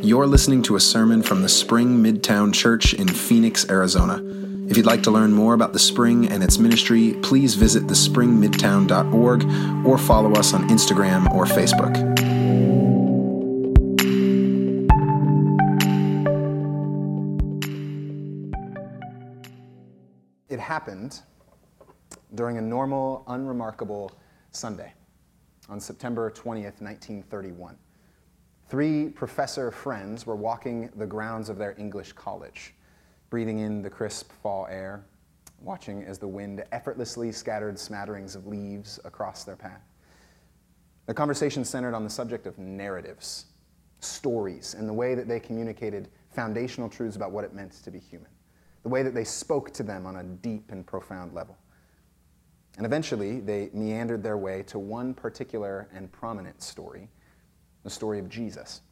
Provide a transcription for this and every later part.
You're listening to a sermon from the Spring Midtown Church in Phoenix, Arizona. If you'd like to learn more about the Spring and its ministry, please visit thespringmidtown.org or follow us on Instagram or Facebook. It happened during a normal, unremarkable Sunday on September 20th, 1931. Three professor friends were walking the grounds of their English college, breathing in the crisp fall air, watching as the wind effortlessly scattered smatterings of leaves across their path. The conversation centered on the subject of narratives, stories, and the way that they communicated foundational truths about what it meant to be human, the way that they spoke to them on a deep and profound level. And eventually, they meandered their way to one particular and prominent story, the story of Jesus,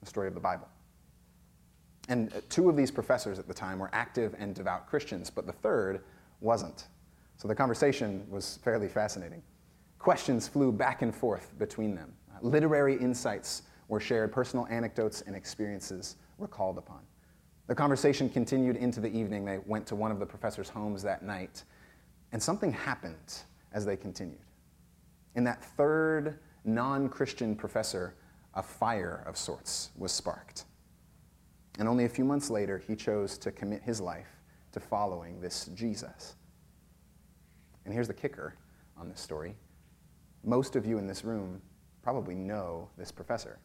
the story of the Bible. And two of these professors at the time were active and devout Christians, but the third wasn't. So the conversation was fairly fascinating. Questions flew back and forth between them. Literary insights were shared, personal anecdotes and experiences were called upon. The conversation continued into the evening. They went to one of the professors' homes that night, and something happened as they continued. In that third non-Christian professor, a fire of sorts was sparked. And only a few months later, he chose to commit his life to following this Jesus. And here's the kicker on this story. Most of you in this room probably know this professor.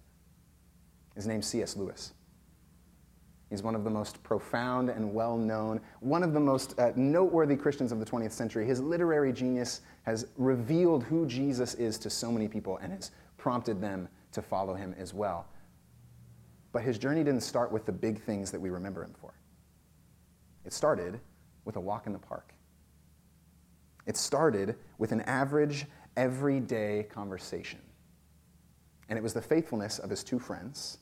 His name's C.S. Lewis. He's one of the most profound and well-known, one of the most noteworthy Christians of the 20th century. His literary genius has revealed who Jesus is to so many people and has prompted them to follow him as well. But his journey didn't start with the big things that we remember him for. It started with a walk in the park. It started with an average, everyday conversation. And it was the faithfulness of his two friends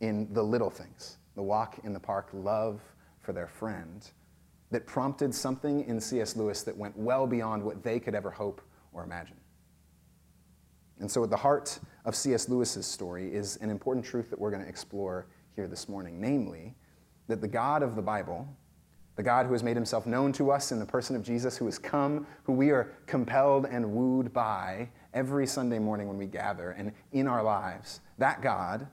in the little things, the walk in the park, love for their friend, that prompted something in C.S. Lewis that went well beyond what they could ever hope or imagine. And so at the heart of C.S. Lewis's story is an important truth that we're going to explore here this morning, namely, that the God of the Bible, the God who has made himself known to us in the person of Jesus, who has come, who we are compelled and wooed by every Sunday morning when we gather and in our lives, that God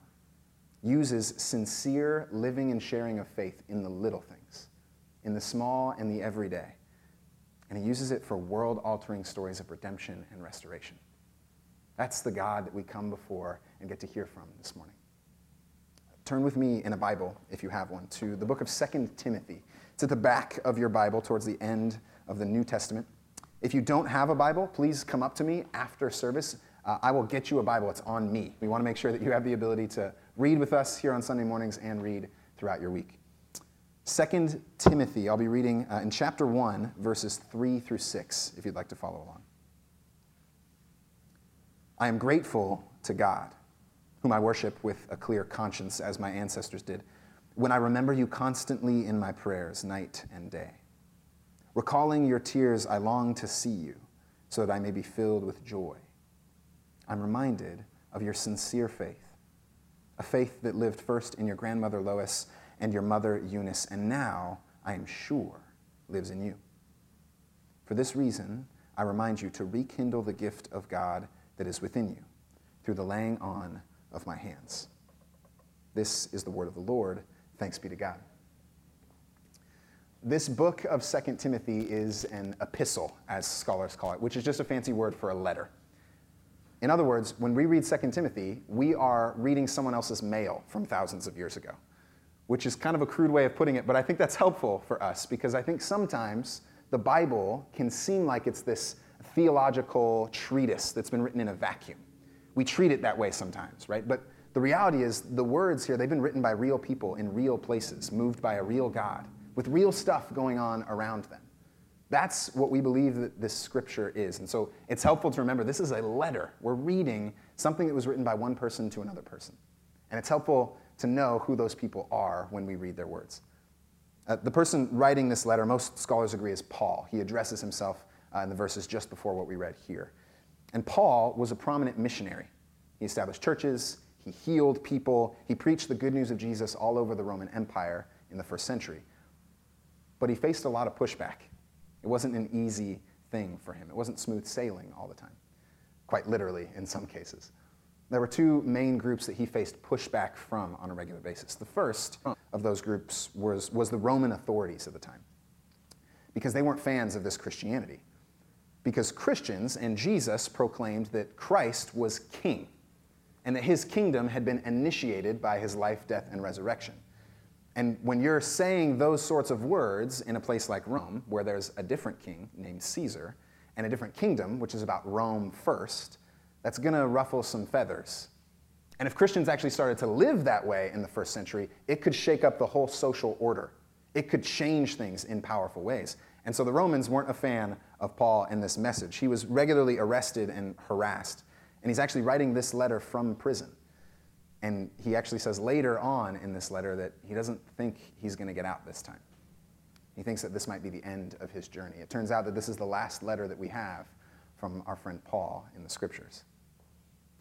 uses sincere living and sharing of faith in the little things, in the small and the everyday. And he uses it for world-altering stories of redemption and restoration. That's the God that we come before and get to hear from this morning. Turn with me in a Bible, if you have one, to the book of 2 Timothy. It's at the back of your Bible towards the end of the New Testament. If you don't have a Bible, please come up to me after service. I will get you a Bible. It's on me. We want to make sure that you have the ability to read with us here on Sunday mornings and read throughout your week. 2 Timothy, I'll be reading in chapter 1, verses 3 through 6, if you'd like to follow along. I am grateful to God, whom I worship with a clear conscience as my ancestors did, when I remember you constantly in my prayers, night and day. Recalling your tears, I long to see you, so that I may be filled with joy. I'm reminded of your sincere faith, a faith that lived first in your grandmother Lois and your mother Eunice, and now, I am sure, lives in you. For this reason, I remind you to rekindle the gift of God that is within you, through the laying on of my hands. This is the word of the Lord. Thanks be to God. This book of 2 Timothy is an epistle, as scholars call it, which is just a fancy word for a letter. In other words, when we read 2 Timothy, we are reading someone else's mail from thousands of years ago, which is kind of a crude way of putting it, but I think that's helpful for us, because I think sometimes the Bible can seem like it's this theological treatise that's been written in a vacuum. We treat it that way sometimes, right? But the reality is the words here, they've been written by real people in real places, moved by a real God, with real stuff going on around them. That's what we believe that this scripture is. And so it's helpful to remember this is a letter. We're reading something that was written by one person to another person. And it's helpful to know who those people are when we read their words. The person writing this letter, most scholars agree, is Paul. He addresses himself in the verses just before what we read here. And Paul was a prominent missionary. He established churches, He healed people. He preached the good news of Jesus all over the Roman Empire in the first century. But he faced a lot of pushback. It wasn't an easy thing for him. It wasn't smooth sailing all the time, quite literally in some cases. There were two main groups that he faced pushback from on a regular basis. The first of those groups was the Roman authorities of the time, because they weren't fans of this Christianity, because Christians and Jesus proclaimed that Christ was king and that his kingdom had been initiated by his life, death, and resurrection. And when you're saying those sorts of words in a place like Rome, where there's a different king named Caesar and a different kingdom, which is about Rome first, that's going to ruffle some feathers. And if Christians actually started to live that way in the first century, it could shake up the whole social order. It could change things in powerful ways. And so the Romans weren't a fan of Paul and this message. He was regularly arrested and harassed. And he's actually writing this letter from prison. And he actually says later on in this letter that he doesn't think he's going to get out this time. He thinks that this might be the end of his journey. It turns out that this is the last letter that we have from our friend Paul in the scriptures.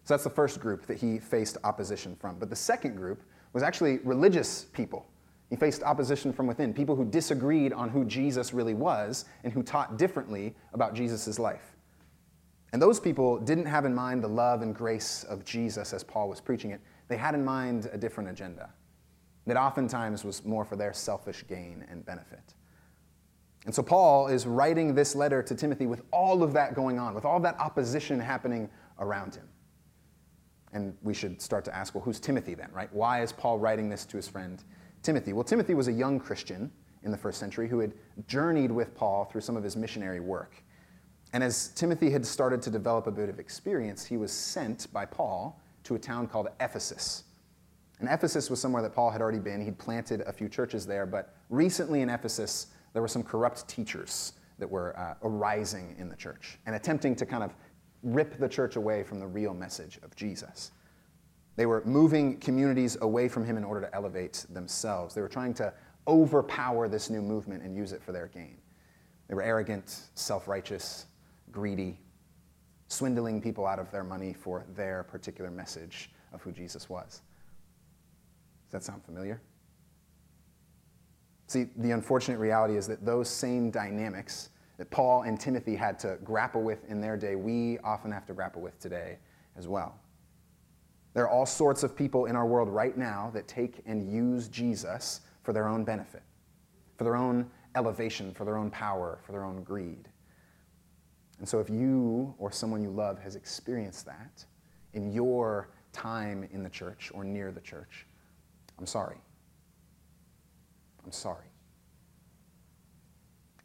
So that's the first group that he faced opposition from. But the second group was actually religious people. He faced opposition from within, people who disagreed on who Jesus really was and who taught differently about Jesus' life. And those people didn't have in mind the love and grace of Jesus as Paul was preaching it. They had in mind a different agenda that oftentimes was more for their selfish gain and benefit. And so Paul is writing this letter to Timothy with all of that going on, with all that opposition happening around him. And we should start to ask, well, who's Timothy then, right? Why is Paul writing this to his friend Timothy? Well, Timothy was a young Christian in the first century who had journeyed with Paul through some of his missionary work. And as Timothy had started to develop a bit of experience, he was sent by Paul to a town called Ephesus. And Ephesus was somewhere that Paul had already been. He'd planted a few churches there, but recently in Ephesus, there were some corrupt teachers that were arising in the church and attempting to kind of rip the church away from the real message of Jesus. They were moving communities away from him in order to elevate themselves. They were trying to overpower this new movement and use it for their gain. They were arrogant, self-righteous, greedy, swindling people out of their money for their particular message of who Jesus was. Does that sound familiar? See, the unfortunate reality is that those same dynamics that Paul and Timothy had to grapple with in their day, we often have to grapple with today as well. There are all sorts of people in our world right now that take and use Jesus for their own benefit, for their own elevation, for their own power, for their own greed. And so if you or someone you love has experienced that in your time in the church or near the church, I'm sorry. I'm sorry.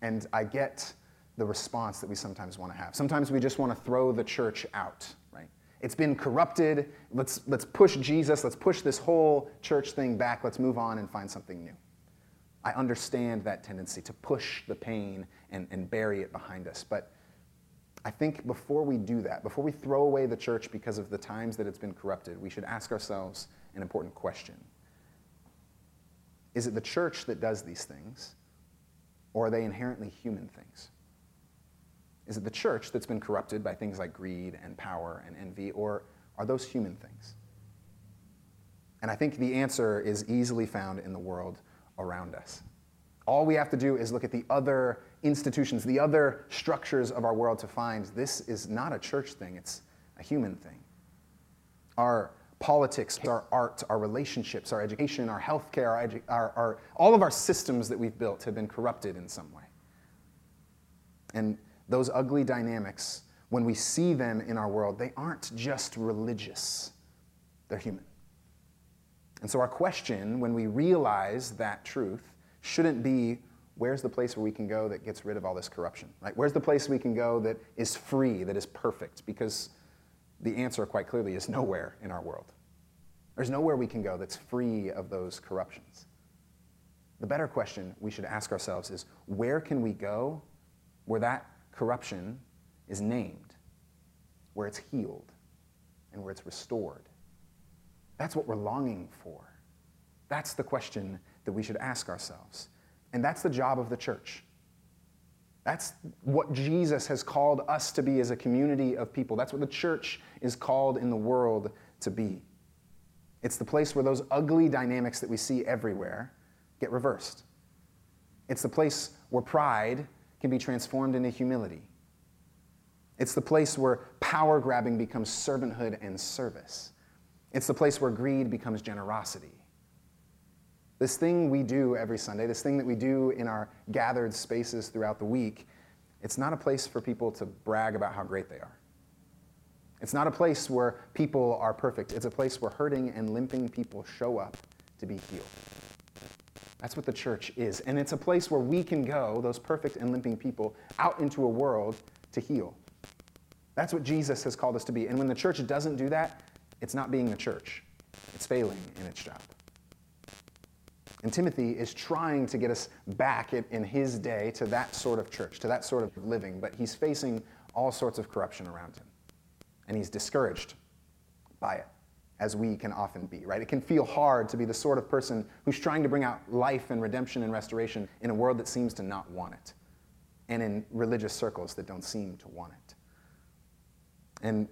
And I get the response that we sometimes want to have. Sometimes we just want to throw the church out, right? It's been corrupted. Let's push Jesus. Let's push this whole church thing back. Let's move on and find something new. I understand that tendency to push the pain and bury it behind us, but I think before we do that, before we throw away the church because of the times that it's been corrupted, we should ask ourselves an important question. Is it the church that does these things, or are they inherently human things? Is it the church that's been corrupted by things like greed and power and envy, or are those human things? And I think the answer is easily found in the world around us. All we have to do is look at the other institutions, the other structures of our world to find this is not a church thing, it's a human thing. Our politics, our art, our relationships, our education, our healthcare, all of our systems that we've built have been corrupted in some way. And those ugly dynamics, when we see them in our world, they aren't just religious, they're human. And so our question, when we realize that truth, shouldn't be, where's the place where we can go that gets rid of all this corruption? Right? Where's the place we can go that is free, that is perfect? Because the answer, quite clearly, is nowhere in our world. There's nowhere we can go that's free of those corruptions. The better question we should ask ourselves is, where can we go where that corruption is named, where it's healed, and where it's restored? That's what we're longing for. That's the question that we should ask ourselves. And that's the job of the church. That's what Jesus has called us to be as a community of people. That's what the church is called in the world to be. It's the place where those ugly dynamics that we see everywhere get reversed. It's the place where pride can be transformed into humility. It's the place where power grabbing becomes servanthood and service. It's the place where greed becomes generosity. This thing we do every Sunday, this thing that we do in our gathered spaces throughout the week, it's not a place for people to brag about how great they are. It's not a place where people are perfect. It's a place where hurting and limping people show up to be healed. That's what the church is. And it's a place where we can go, those perfect and limping people, out into a world to heal. That's what Jesus has called us to be. And when the church doesn't do that, it's not being the church. It's failing in its job. And Timothy is trying to get us back in his day to that sort of church, to that sort of living, but he's facing all sorts of corruption around him. And he's discouraged by it, as we can often be, right? It can feel hard to be the sort of person who's trying to bring out life and redemption and restoration in a world that seems to not want it, and in religious circles that don't seem to want it. And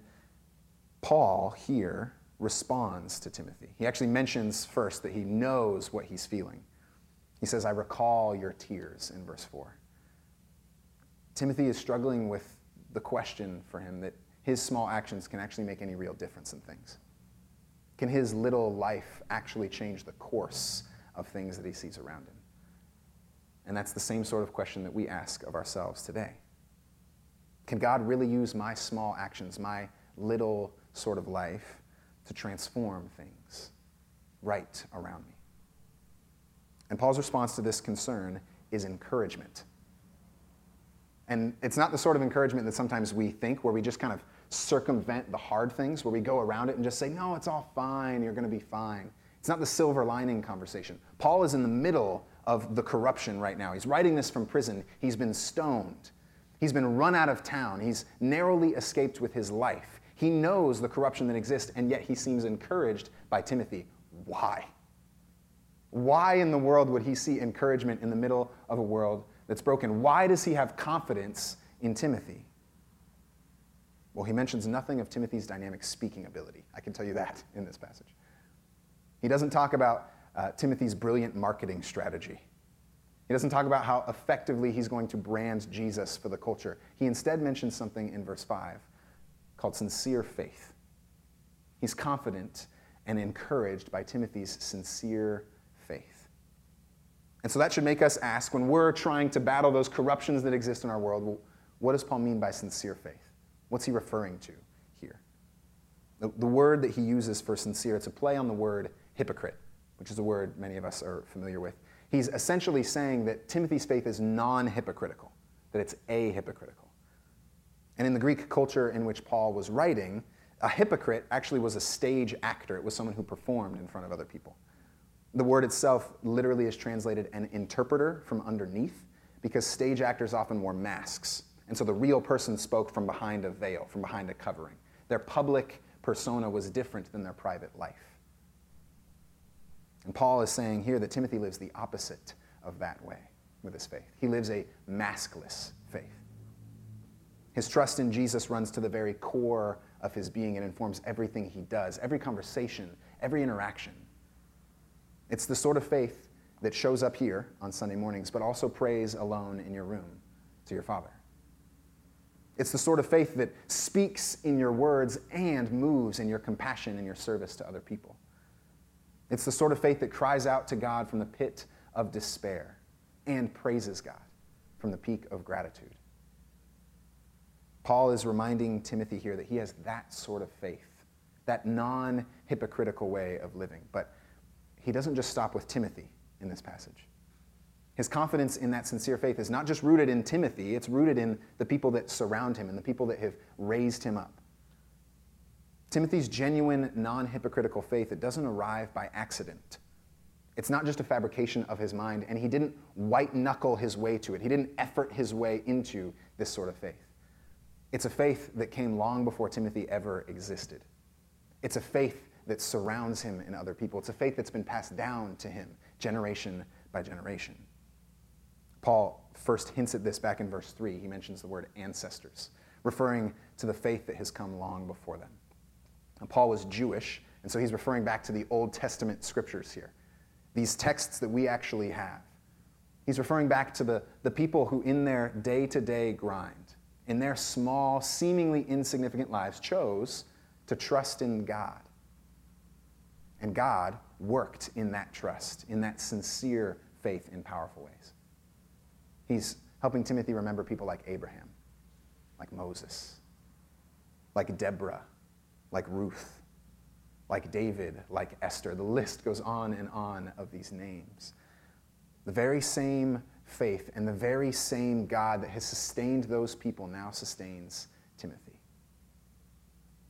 Paul here responds to Timothy. He actually mentions first that he knows what he's feeling. He says, I recall your tears in verse 4. Timothy is struggling with the question for him that his small actions can actually make any real difference in things. Can his little life actually change the course of things that he sees around him? And that's the same sort of question that we ask of ourselves today. Can God really use my small actions, my little sort of life, to transform things right around me? And Paul's response to this concern is encouragement. And it's not the sort of encouragement that sometimes we think, where we just kind of circumvent the hard things, where we go around it and just say, no, it's all fine, you're going to be fine. It's not the silver lining conversation. Paul is in the middle of the corruption right now. He's writing this from prison. He's been stoned. He's been run out of town. He's narrowly escaped with his life. He knows the corruption that exists, and yet he seems encouraged by Timothy. Why? Why in the world would he see encouragement in the middle of a world that's broken? Why does he have confidence in Timothy? Well, he mentions nothing of Timothy's dynamic speaking ability. I can tell you that in this passage. He doesn't talk about Timothy's brilliant marketing strategy. He doesn't talk about how effectively he's going to brand Jesus for the culture. He instead mentions something in verse 5. Called sincere faith. He's confident and encouraged by Timothy's sincere faith. And so that should make us ask, when we're trying to battle those corruptions that exist in our world, well, what does Paul mean by sincere faith? What's he referring to here? The word that he uses for sincere, it's a play on the word hypocrite, which is a word many of us are familiar with. He's essentially saying that Timothy's faith is non-hypocritical, that it's ahypocritical. And in the Greek culture in which Paul was writing, a hypocrite actually was a stage actor. It was someone who performed in front of other people. The word itself literally is translated an interpreter from underneath, because stage actors often wore masks. And so the real person spoke from behind a veil, from behind a covering. Their public persona was different than their private life. And Paul is saying here that Timothy lives the opposite of that way with his faith. He lives a maskless faith. His trust in Jesus runs to the very core of his being and informs everything he does, every conversation, every interaction. It's the sort of faith that shows up here on Sunday mornings, but also prays alone in your room to your Father. It's the sort of faith that speaks in your words and moves in your compassion and your service to other people. It's the sort of faith that cries out to God from the pit of despair and praises God from the peak of gratitude. Paul is reminding Timothy here that he has that sort of faith, that non-hypocritical way of living. But he doesn't just stop with Timothy in this passage. His confidence in that sincere faith is not just rooted in Timothy, it's rooted in the people that surround him and the people that have raised him up. Timothy's genuine, non-hypocritical faith, it doesn't arrive by accident. It's not just a fabrication of his mind, and he didn't white-knuckle his way to it. He didn't effort his way into this sort of faith. It's a faith that came long before Timothy ever existed. It's a faith that surrounds him and other people. It's a faith that's been passed down to him generation by generation. Paul first hints at this back in verse 3. He mentions the word ancestors, referring to the faith that has come long before them. And Paul was Jewish And so he's referring back to the Old Testament scriptures here, these texts that we actually have. He's referring back to the people who in their day-to-day grind, in their small, seemingly insignificant lives, chose to trust in God. And God worked in that trust, in that sincere faith in powerful ways. He's helping Timothy remember people like Abraham, like Moses, like Deborah, like Ruth, like David, like Esther. The list goes on and on of these names. The very same faith and the very same God that has sustained those people now sustains Timothy.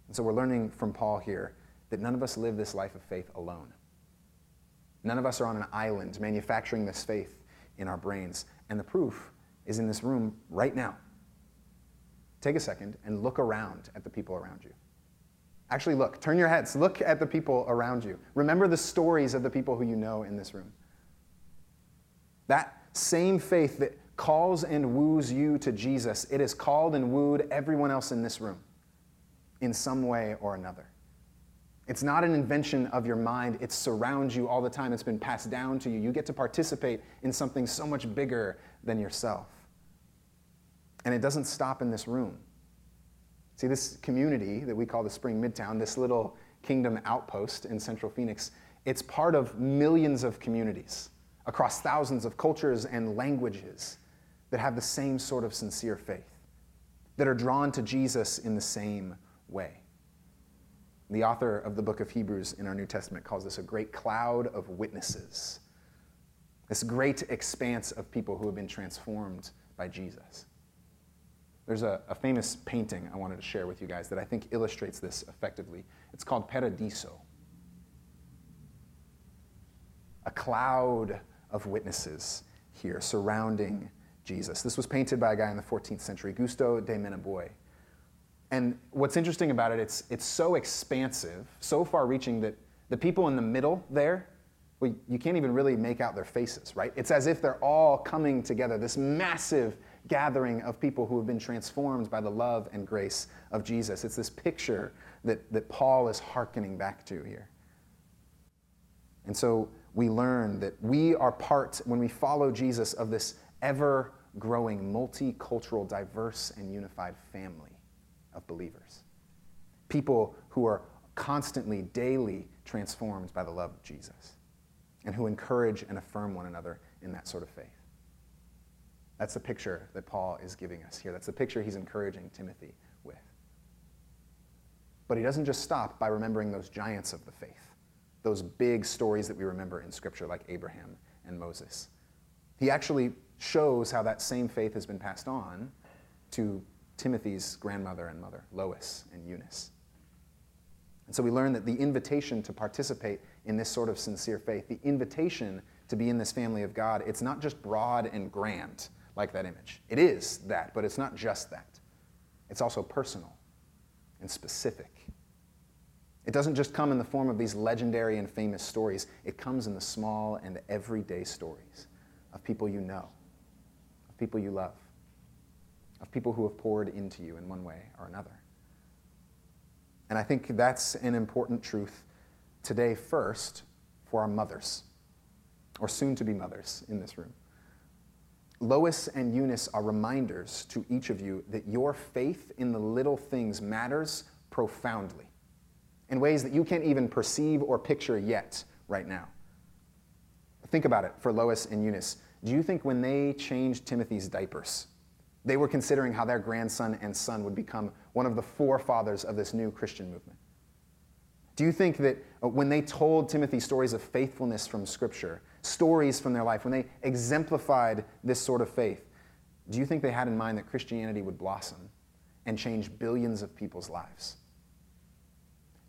And so we're learning from Paul here that none of us live this life of faith alone. None of us are on an island manufacturing this faith in our brains. And the proof is in this room right now. Take a second and look around at the people around you. Actually look, turn your heads, look at the people around you. Remember the stories of the people who you know in this room. That same faith that calls and woos you to Jesus, it has called and wooed everyone else in this room in some way or another. It's not an invention of your mind. It surrounds you all the time. It's been passed down to you. You get to participate in something so much bigger than yourself. And it doesn't stop in this room. See, this community that we call the Spring Midtown, this little kingdom outpost in Central Phoenix, it's part of millions of communities across thousands of cultures and languages that have the same sort of sincere faith, that are drawn to Jesus in the same way. The author of the book of Hebrews in our New Testament calls this a great cloud of witnesses, this great expanse of people who have been transformed by Jesus. There's a famous painting I wanted to share with you guys that I think illustrates this effectively. It's called Paradiso. A cloud of witnesses here surrounding Jesus. This was painted by a guy in the 14th century, Giusto de' Menabuoi. And what's interesting about it, it's so expansive, so far-reaching that the people in the middle there, well, you can't even really make out their faces, right? It's as if they're all coming together, this massive gathering of people who have been transformed by the love and grace of Jesus. It's this picture that Paul is hearkening back to here. And so we learn that we are part, when we follow Jesus, of this ever-growing, multicultural, diverse, and unified family of believers. People who are constantly, daily transformed by the love of Jesus and who encourage and affirm one another in that sort of faith. That's the picture that Paul is giving us here. That's the picture he's encouraging Timothy with. But he doesn't just stop by remembering those giants of the faith, those big stories that we remember in Scripture like Abraham and Moses. He actually shows how that same faith has been passed on to Timothy's grandmother and mother, Lois and Eunice. And so we learn that the invitation to participate in this sort of sincere faith, the invitation to be in this family of God, it's not just broad and grand like that image. It is that, but it's not just that. It's also personal and specific. It doesn't just come in the form of these legendary and famous stories. It comes in the small and everyday stories of people you know, of people you love, of people who have poured into you in one way or another. And I think that's an important truth today first for our mothers, or soon-to-be mothers in this room. Lois and Eunice are reminders to each of you that your faith in the little things matters profoundly, in ways that you can't even perceive or picture yet right now. Think about it for Lois and Eunice. Do you think when they changed Timothy's diapers, they were considering how their grandson and son would become one of the forefathers of this new Christian movement? Do you think that when they told Timothy stories of faithfulness from Scripture, stories from their life, when they exemplified this sort of faith, do you think they had in mind that Christianity would blossom and change billions of people's lives?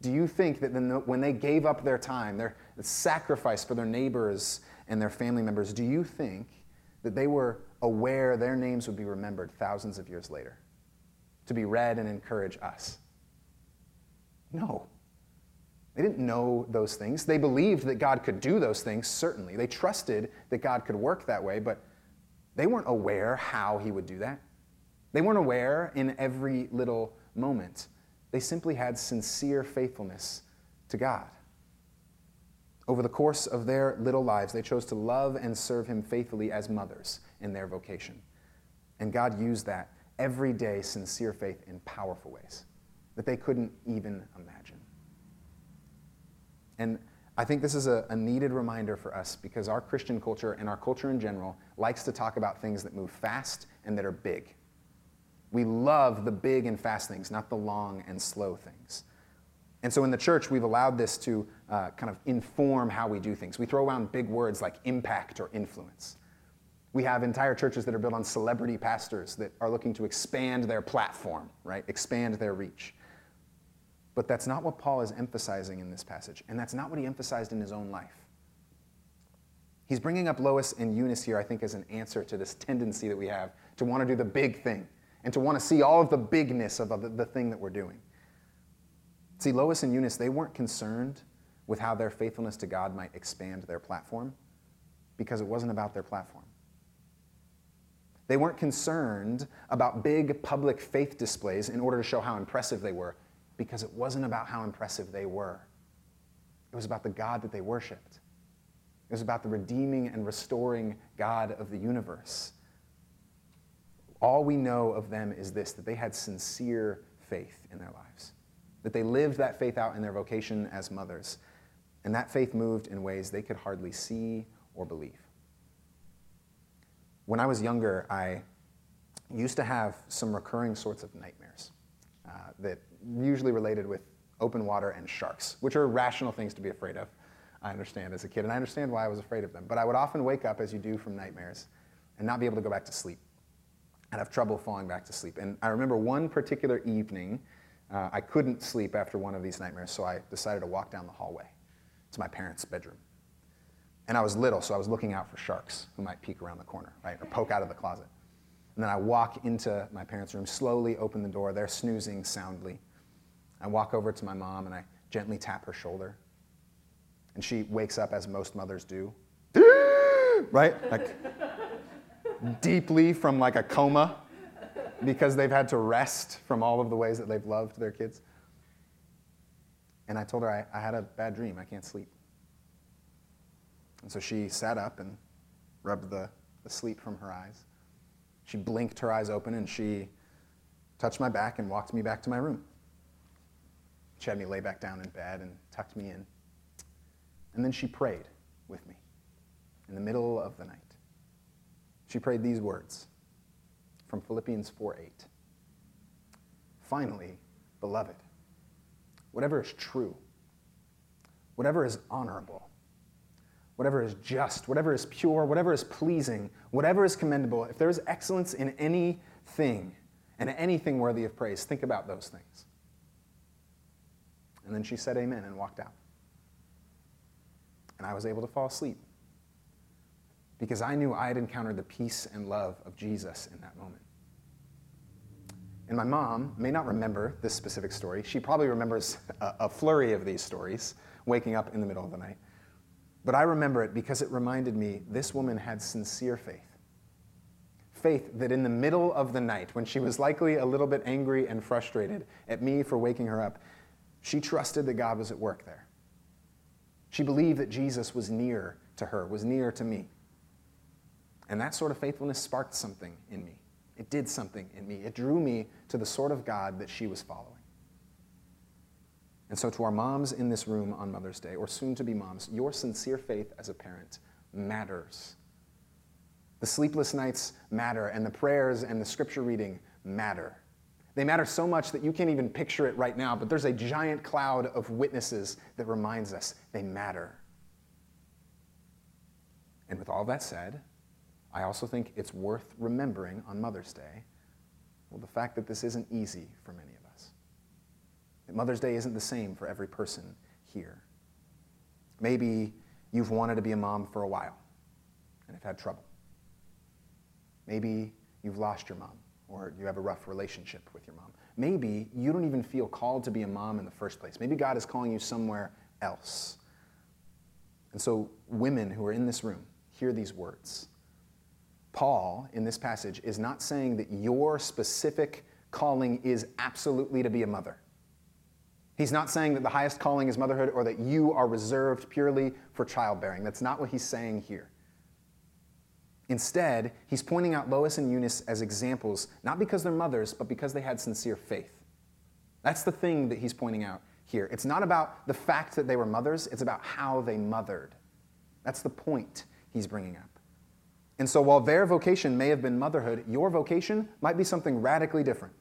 Do you think that when they gave up their time, their sacrifice for their neighbors and their family members, do you think that they were aware their names would be remembered thousands of years later, to be read and encourage us? No. They didn't know those things. They believed that God could do those things, certainly. They trusted that God could work that way, but they weren't aware how he would do that. They weren't aware in every little moment. They simply had sincere faithfulness to God. Over the course of their little lives, they chose to love and serve him faithfully as mothers in their vocation. And God used that everyday sincere faith in powerful ways that they couldn't even imagine. And I think this is a needed reminder for us, because our Christian culture and our culture in general likes to talk about things that move fast and that are big. We love the big and fast things, not the long and slow things. And so in the church, we've allowed this to kind of inform how we do things. We throw around big words like impact or influence. We have entire churches that are built on celebrity pastors that are looking to expand their platform, right? Expand their reach. But that's not what Paul is emphasizing in this passage, and that's not what he emphasized in his own life. He's bringing up Lois and Eunice here, I think, as an answer to this tendency that we have to want to do the big thing and to want to see all of the bigness of the thing that we're doing. See, Lois and Eunice, they weren't concerned with how their faithfulness to God might expand their platform, because it wasn't about their platform. They weren't concerned about big public faith displays in order to show how impressive they were, because it wasn't about how impressive they were. It was about the God that they worshiped. It was about the redeeming and restoring God of the universe. All we know of them is this, that they had sincere faith in their lives, that they lived that faith out in their vocation as mothers, and that faith moved in ways they could hardly see or believe. When I was younger, I used to have some recurring sorts of nightmares that usually related with open water and sharks, which are rational things to be afraid of, I understand, as a kid, and I understand why I was afraid of them. But I would often wake up, as you do from nightmares, and not be able to go back to sleep. I'd have trouble falling back to sleep. And I remember one particular evening, I couldn't sleep after one of these nightmares, so I decided to walk down the hallway to my parents' bedroom. And I was little, so I was looking out for sharks who might peek around the corner, right, or poke out of the closet. And then I walk into my parents' room, slowly open the door. They're snoozing soundly. I walk over to my mom, and I gently tap her shoulder. And she wakes up, as most mothers do, right? Like deeply from like a coma, because they've had to rest from all of the ways that they've loved their kids. And I told her I had a bad dream. I can't sleep. And so she sat up and rubbed the sleep from her eyes. She blinked her eyes open, and she touched my back and walked me back to my room. She had me lay back down in bed and tucked me in. And then she prayed with me in the middle of the night. She prayed these words from Philippians 4:8. Finally, beloved, whatever is true, whatever is honorable, whatever is just, whatever is pure, whatever is pleasing, whatever is commendable, if there is excellence in anything and anything worthy of praise, think about those things. And then she said amen and walked out. And I was able to fall asleep, because I knew I had encountered the peace and love of Jesus in that moment. And my mom may not remember this specific story. She probably remembers a flurry of these stories, waking up in the middle of the night. But I remember it because it reminded me this woman had sincere faith. Faith that in the middle of the night, when she was likely a little bit angry and frustrated at me for waking her up, she trusted that God was at work there. She believed that Jesus was near to her, was near to me. And that sort of faithfulness sparked something in me. It did something in me. It drew me to the sort of God that she was following. And so to our moms in this room on Mother's Day, or soon-to-be moms, your sincere faith as a parent matters. The sleepless nights matter, and the prayers and the scripture reading matter. They matter so much that you can't even picture it right now, but there's a giant cloud of witnesses that reminds us they matter. And with all that said, I also think it's worth remembering on Mother's Day, well, the fact that this isn't easy for many of us. That Mother's Day isn't the same for every person here. Maybe you've wanted to be a mom for a while and have had trouble. Maybe you've lost your mom, or you have a rough relationship with your mom. Maybe you don't even feel called to be a mom in the first place. Maybe God is calling you somewhere else. And so women who are in this room, hear these words. Paul, in this passage, is not saying that your specific calling is absolutely to be a mother. He's not saying that the highest calling is motherhood or that you are reserved purely for childbearing. That's not what he's saying here. Instead, he's pointing out Lois and Eunice as examples, not because they're mothers, but because they had sincere faith. That's the thing that he's pointing out here. It's not about the fact that they were mothers, it's about how they mothered. That's the point he's bringing up. And so while their vocation may have been motherhood, your vocation might be something radically different.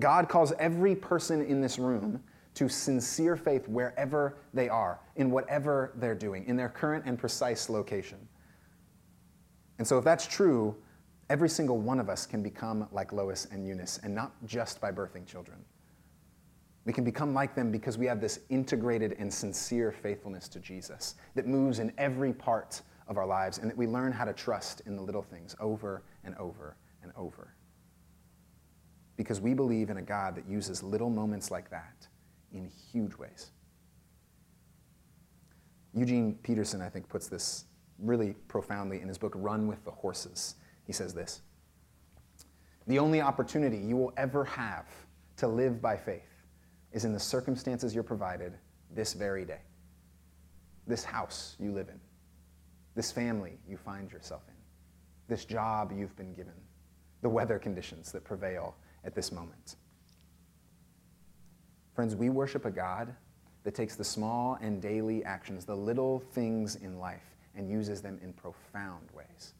God calls every person in this room to sincere faith wherever they are, in whatever they're doing, in their current and precise location. And so if that's true, every single one of us can become like Lois and Eunice, and not just by birthing children. We can become like them because we have this integrated and sincere faithfulness to Jesus that moves in every part of our lives, and that we learn how to trust in the little things over and over and over. Because we believe in a God that uses little moments like that in huge ways. Eugene Peterson, I think, puts this really profoundly in his book, Run With the Horses. He says this: "The only opportunity you will ever have to live by faith is in the circumstances you're provided this very day. This house you live in, this family you find yourself in, this job you've been given, the weather conditions that prevail at this moment." Friends, we worship a God that takes the small and daily actions, the little things in life, and uses them in profound ways.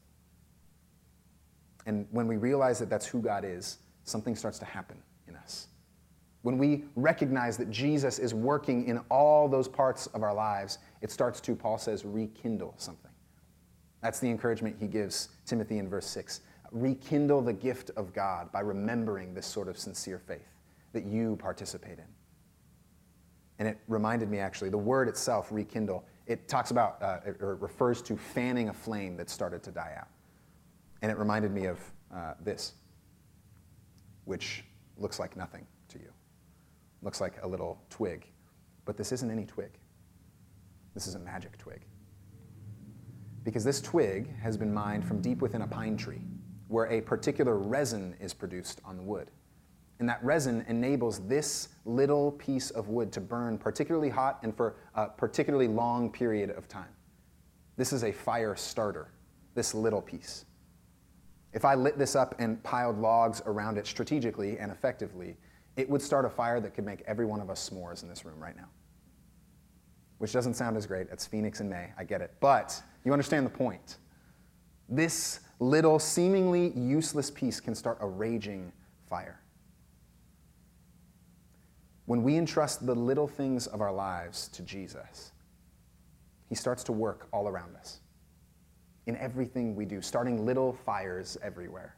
And when we realize that that's who God is, something starts to happen in us. When we recognize that Jesus is working in all those parts of our lives, it starts to, Paul says, rekindle something. That's the encouragement he gives Timothy in verse 6. Rekindle the gift of God by remembering this sort of sincere faith that you participate in. And it reminded me, actually, the word itself, rekindle, it talks about, or refers to fanning a flame that started to die out. And it reminded me of this, which looks like nothing to you. Looks like a little twig. But this isn't any twig. This is a magic twig. Because this twig has been mined from deep within a pine tree, where a particular resin is produced on the wood. And that resin enables this little piece of wood to burn particularly hot and for a particularly long period of time. This is a fire starter, this little piece. If I lit this up and piled logs around it strategically and effectively, it would start a fire that could make every one of us s'mores in this room right now. Which doesn't sound as great. It's Phoenix in May, I get it. But you understand the point. This little, seemingly useless piece can start a raging fire. When we entrust the little things of our lives to Jesus, he starts to work all around us, in everything we do, starting little fires everywhere.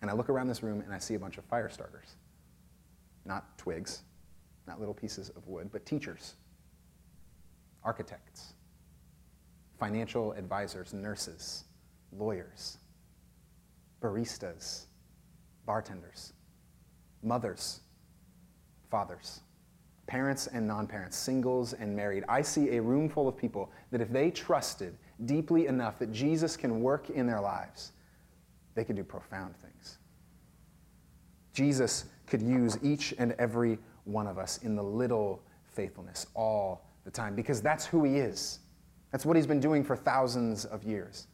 And I look around this room and I see a bunch of fire starters. Not twigs, not little pieces of wood, but teachers, architects, financial advisors, nurses, lawyers, baristas, bartenders, mothers, fathers, parents and non-parents, singles and married. I see a room full of people that if they trusted deeply enough that Jesus can work in their lives, they could do profound things. Jesus could use each and every one of us in the little faithfulness all the time, because that's who he is. That's what he's been doing for thousands of years.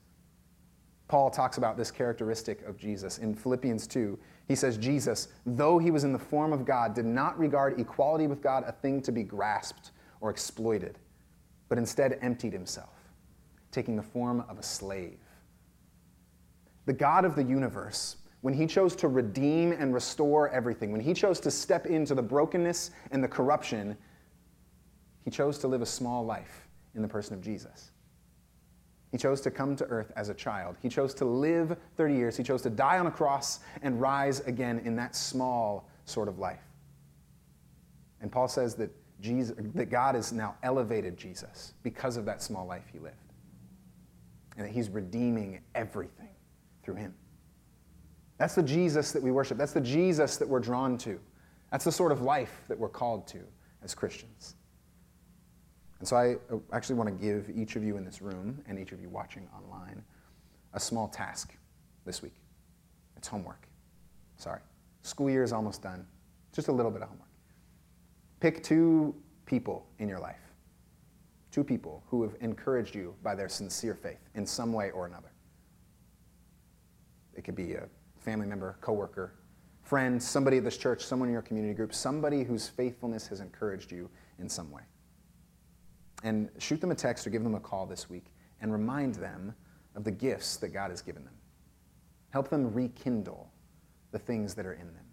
Paul talks about this characteristic of Jesus in Philippians 2. He says, Jesus, though he was in the form of God, did not regard equality with God a thing to be grasped or exploited, but instead emptied himself, taking the form of a slave. The God of the universe, when he chose to redeem and restore everything, when he chose to step into the brokenness and the corruption, he chose to live a small life in the person of Jesus. He chose to come to earth as a child. He chose to live 30 years. He chose to die on a cross and rise again in that small sort of life. And Paul says that that God has now elevated Jesus because of that small life he lived, and that he's redeeming everything through him. That's the Jesus that we worship. That's the Jesus that we're drawn to. That's the sort of life that we're called to as Christians. And so I actually want to give each of you in this room and each of you watching online a small task this week. It's homework. Sorry. School year is almost done. Just a little bit of homework. Pick two people in your life, two people who have encouraged you by their sincere faith in some way or another. It could be a family member, coworker, friend, somebody at this church, someone in your community group, somebody whose faithfulness has encouraged you in some way. And shoot them a text or give them a call this week and remind them of the gifts that God has given them. Help them rekindle the things that are in them.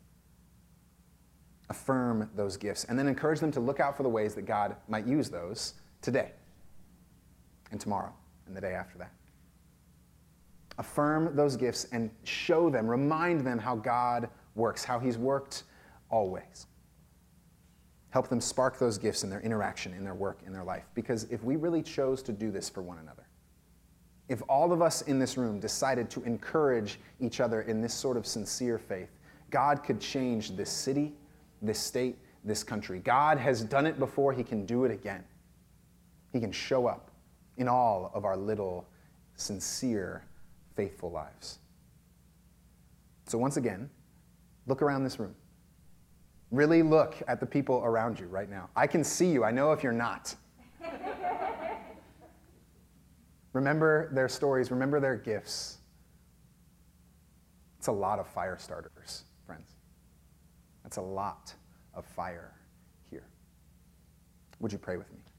Affirm those gifts, and then encourage them to look out for the ways that God might use those today and tomorrow and the day after that. Affirm those gifts and show them, remind them how God works, how he's worked always. Help them spark those gifts in their interaction, in their work, in their life. Because if we really chose to do this for one another, if all of us in this room decided to encourage each other in this sort of sincere faith, God could change this city, this state, this country. God has done it before. He can do it again. He can show up in all of our little, sincere, faithful lives. So once again, look around this room. Really look at the people around you right now. I can see you. I know if you're not. Remember their stories. Remember their gifts. It's a lot of fire starters, friends. That's a lot of fire here. Would you pray with me?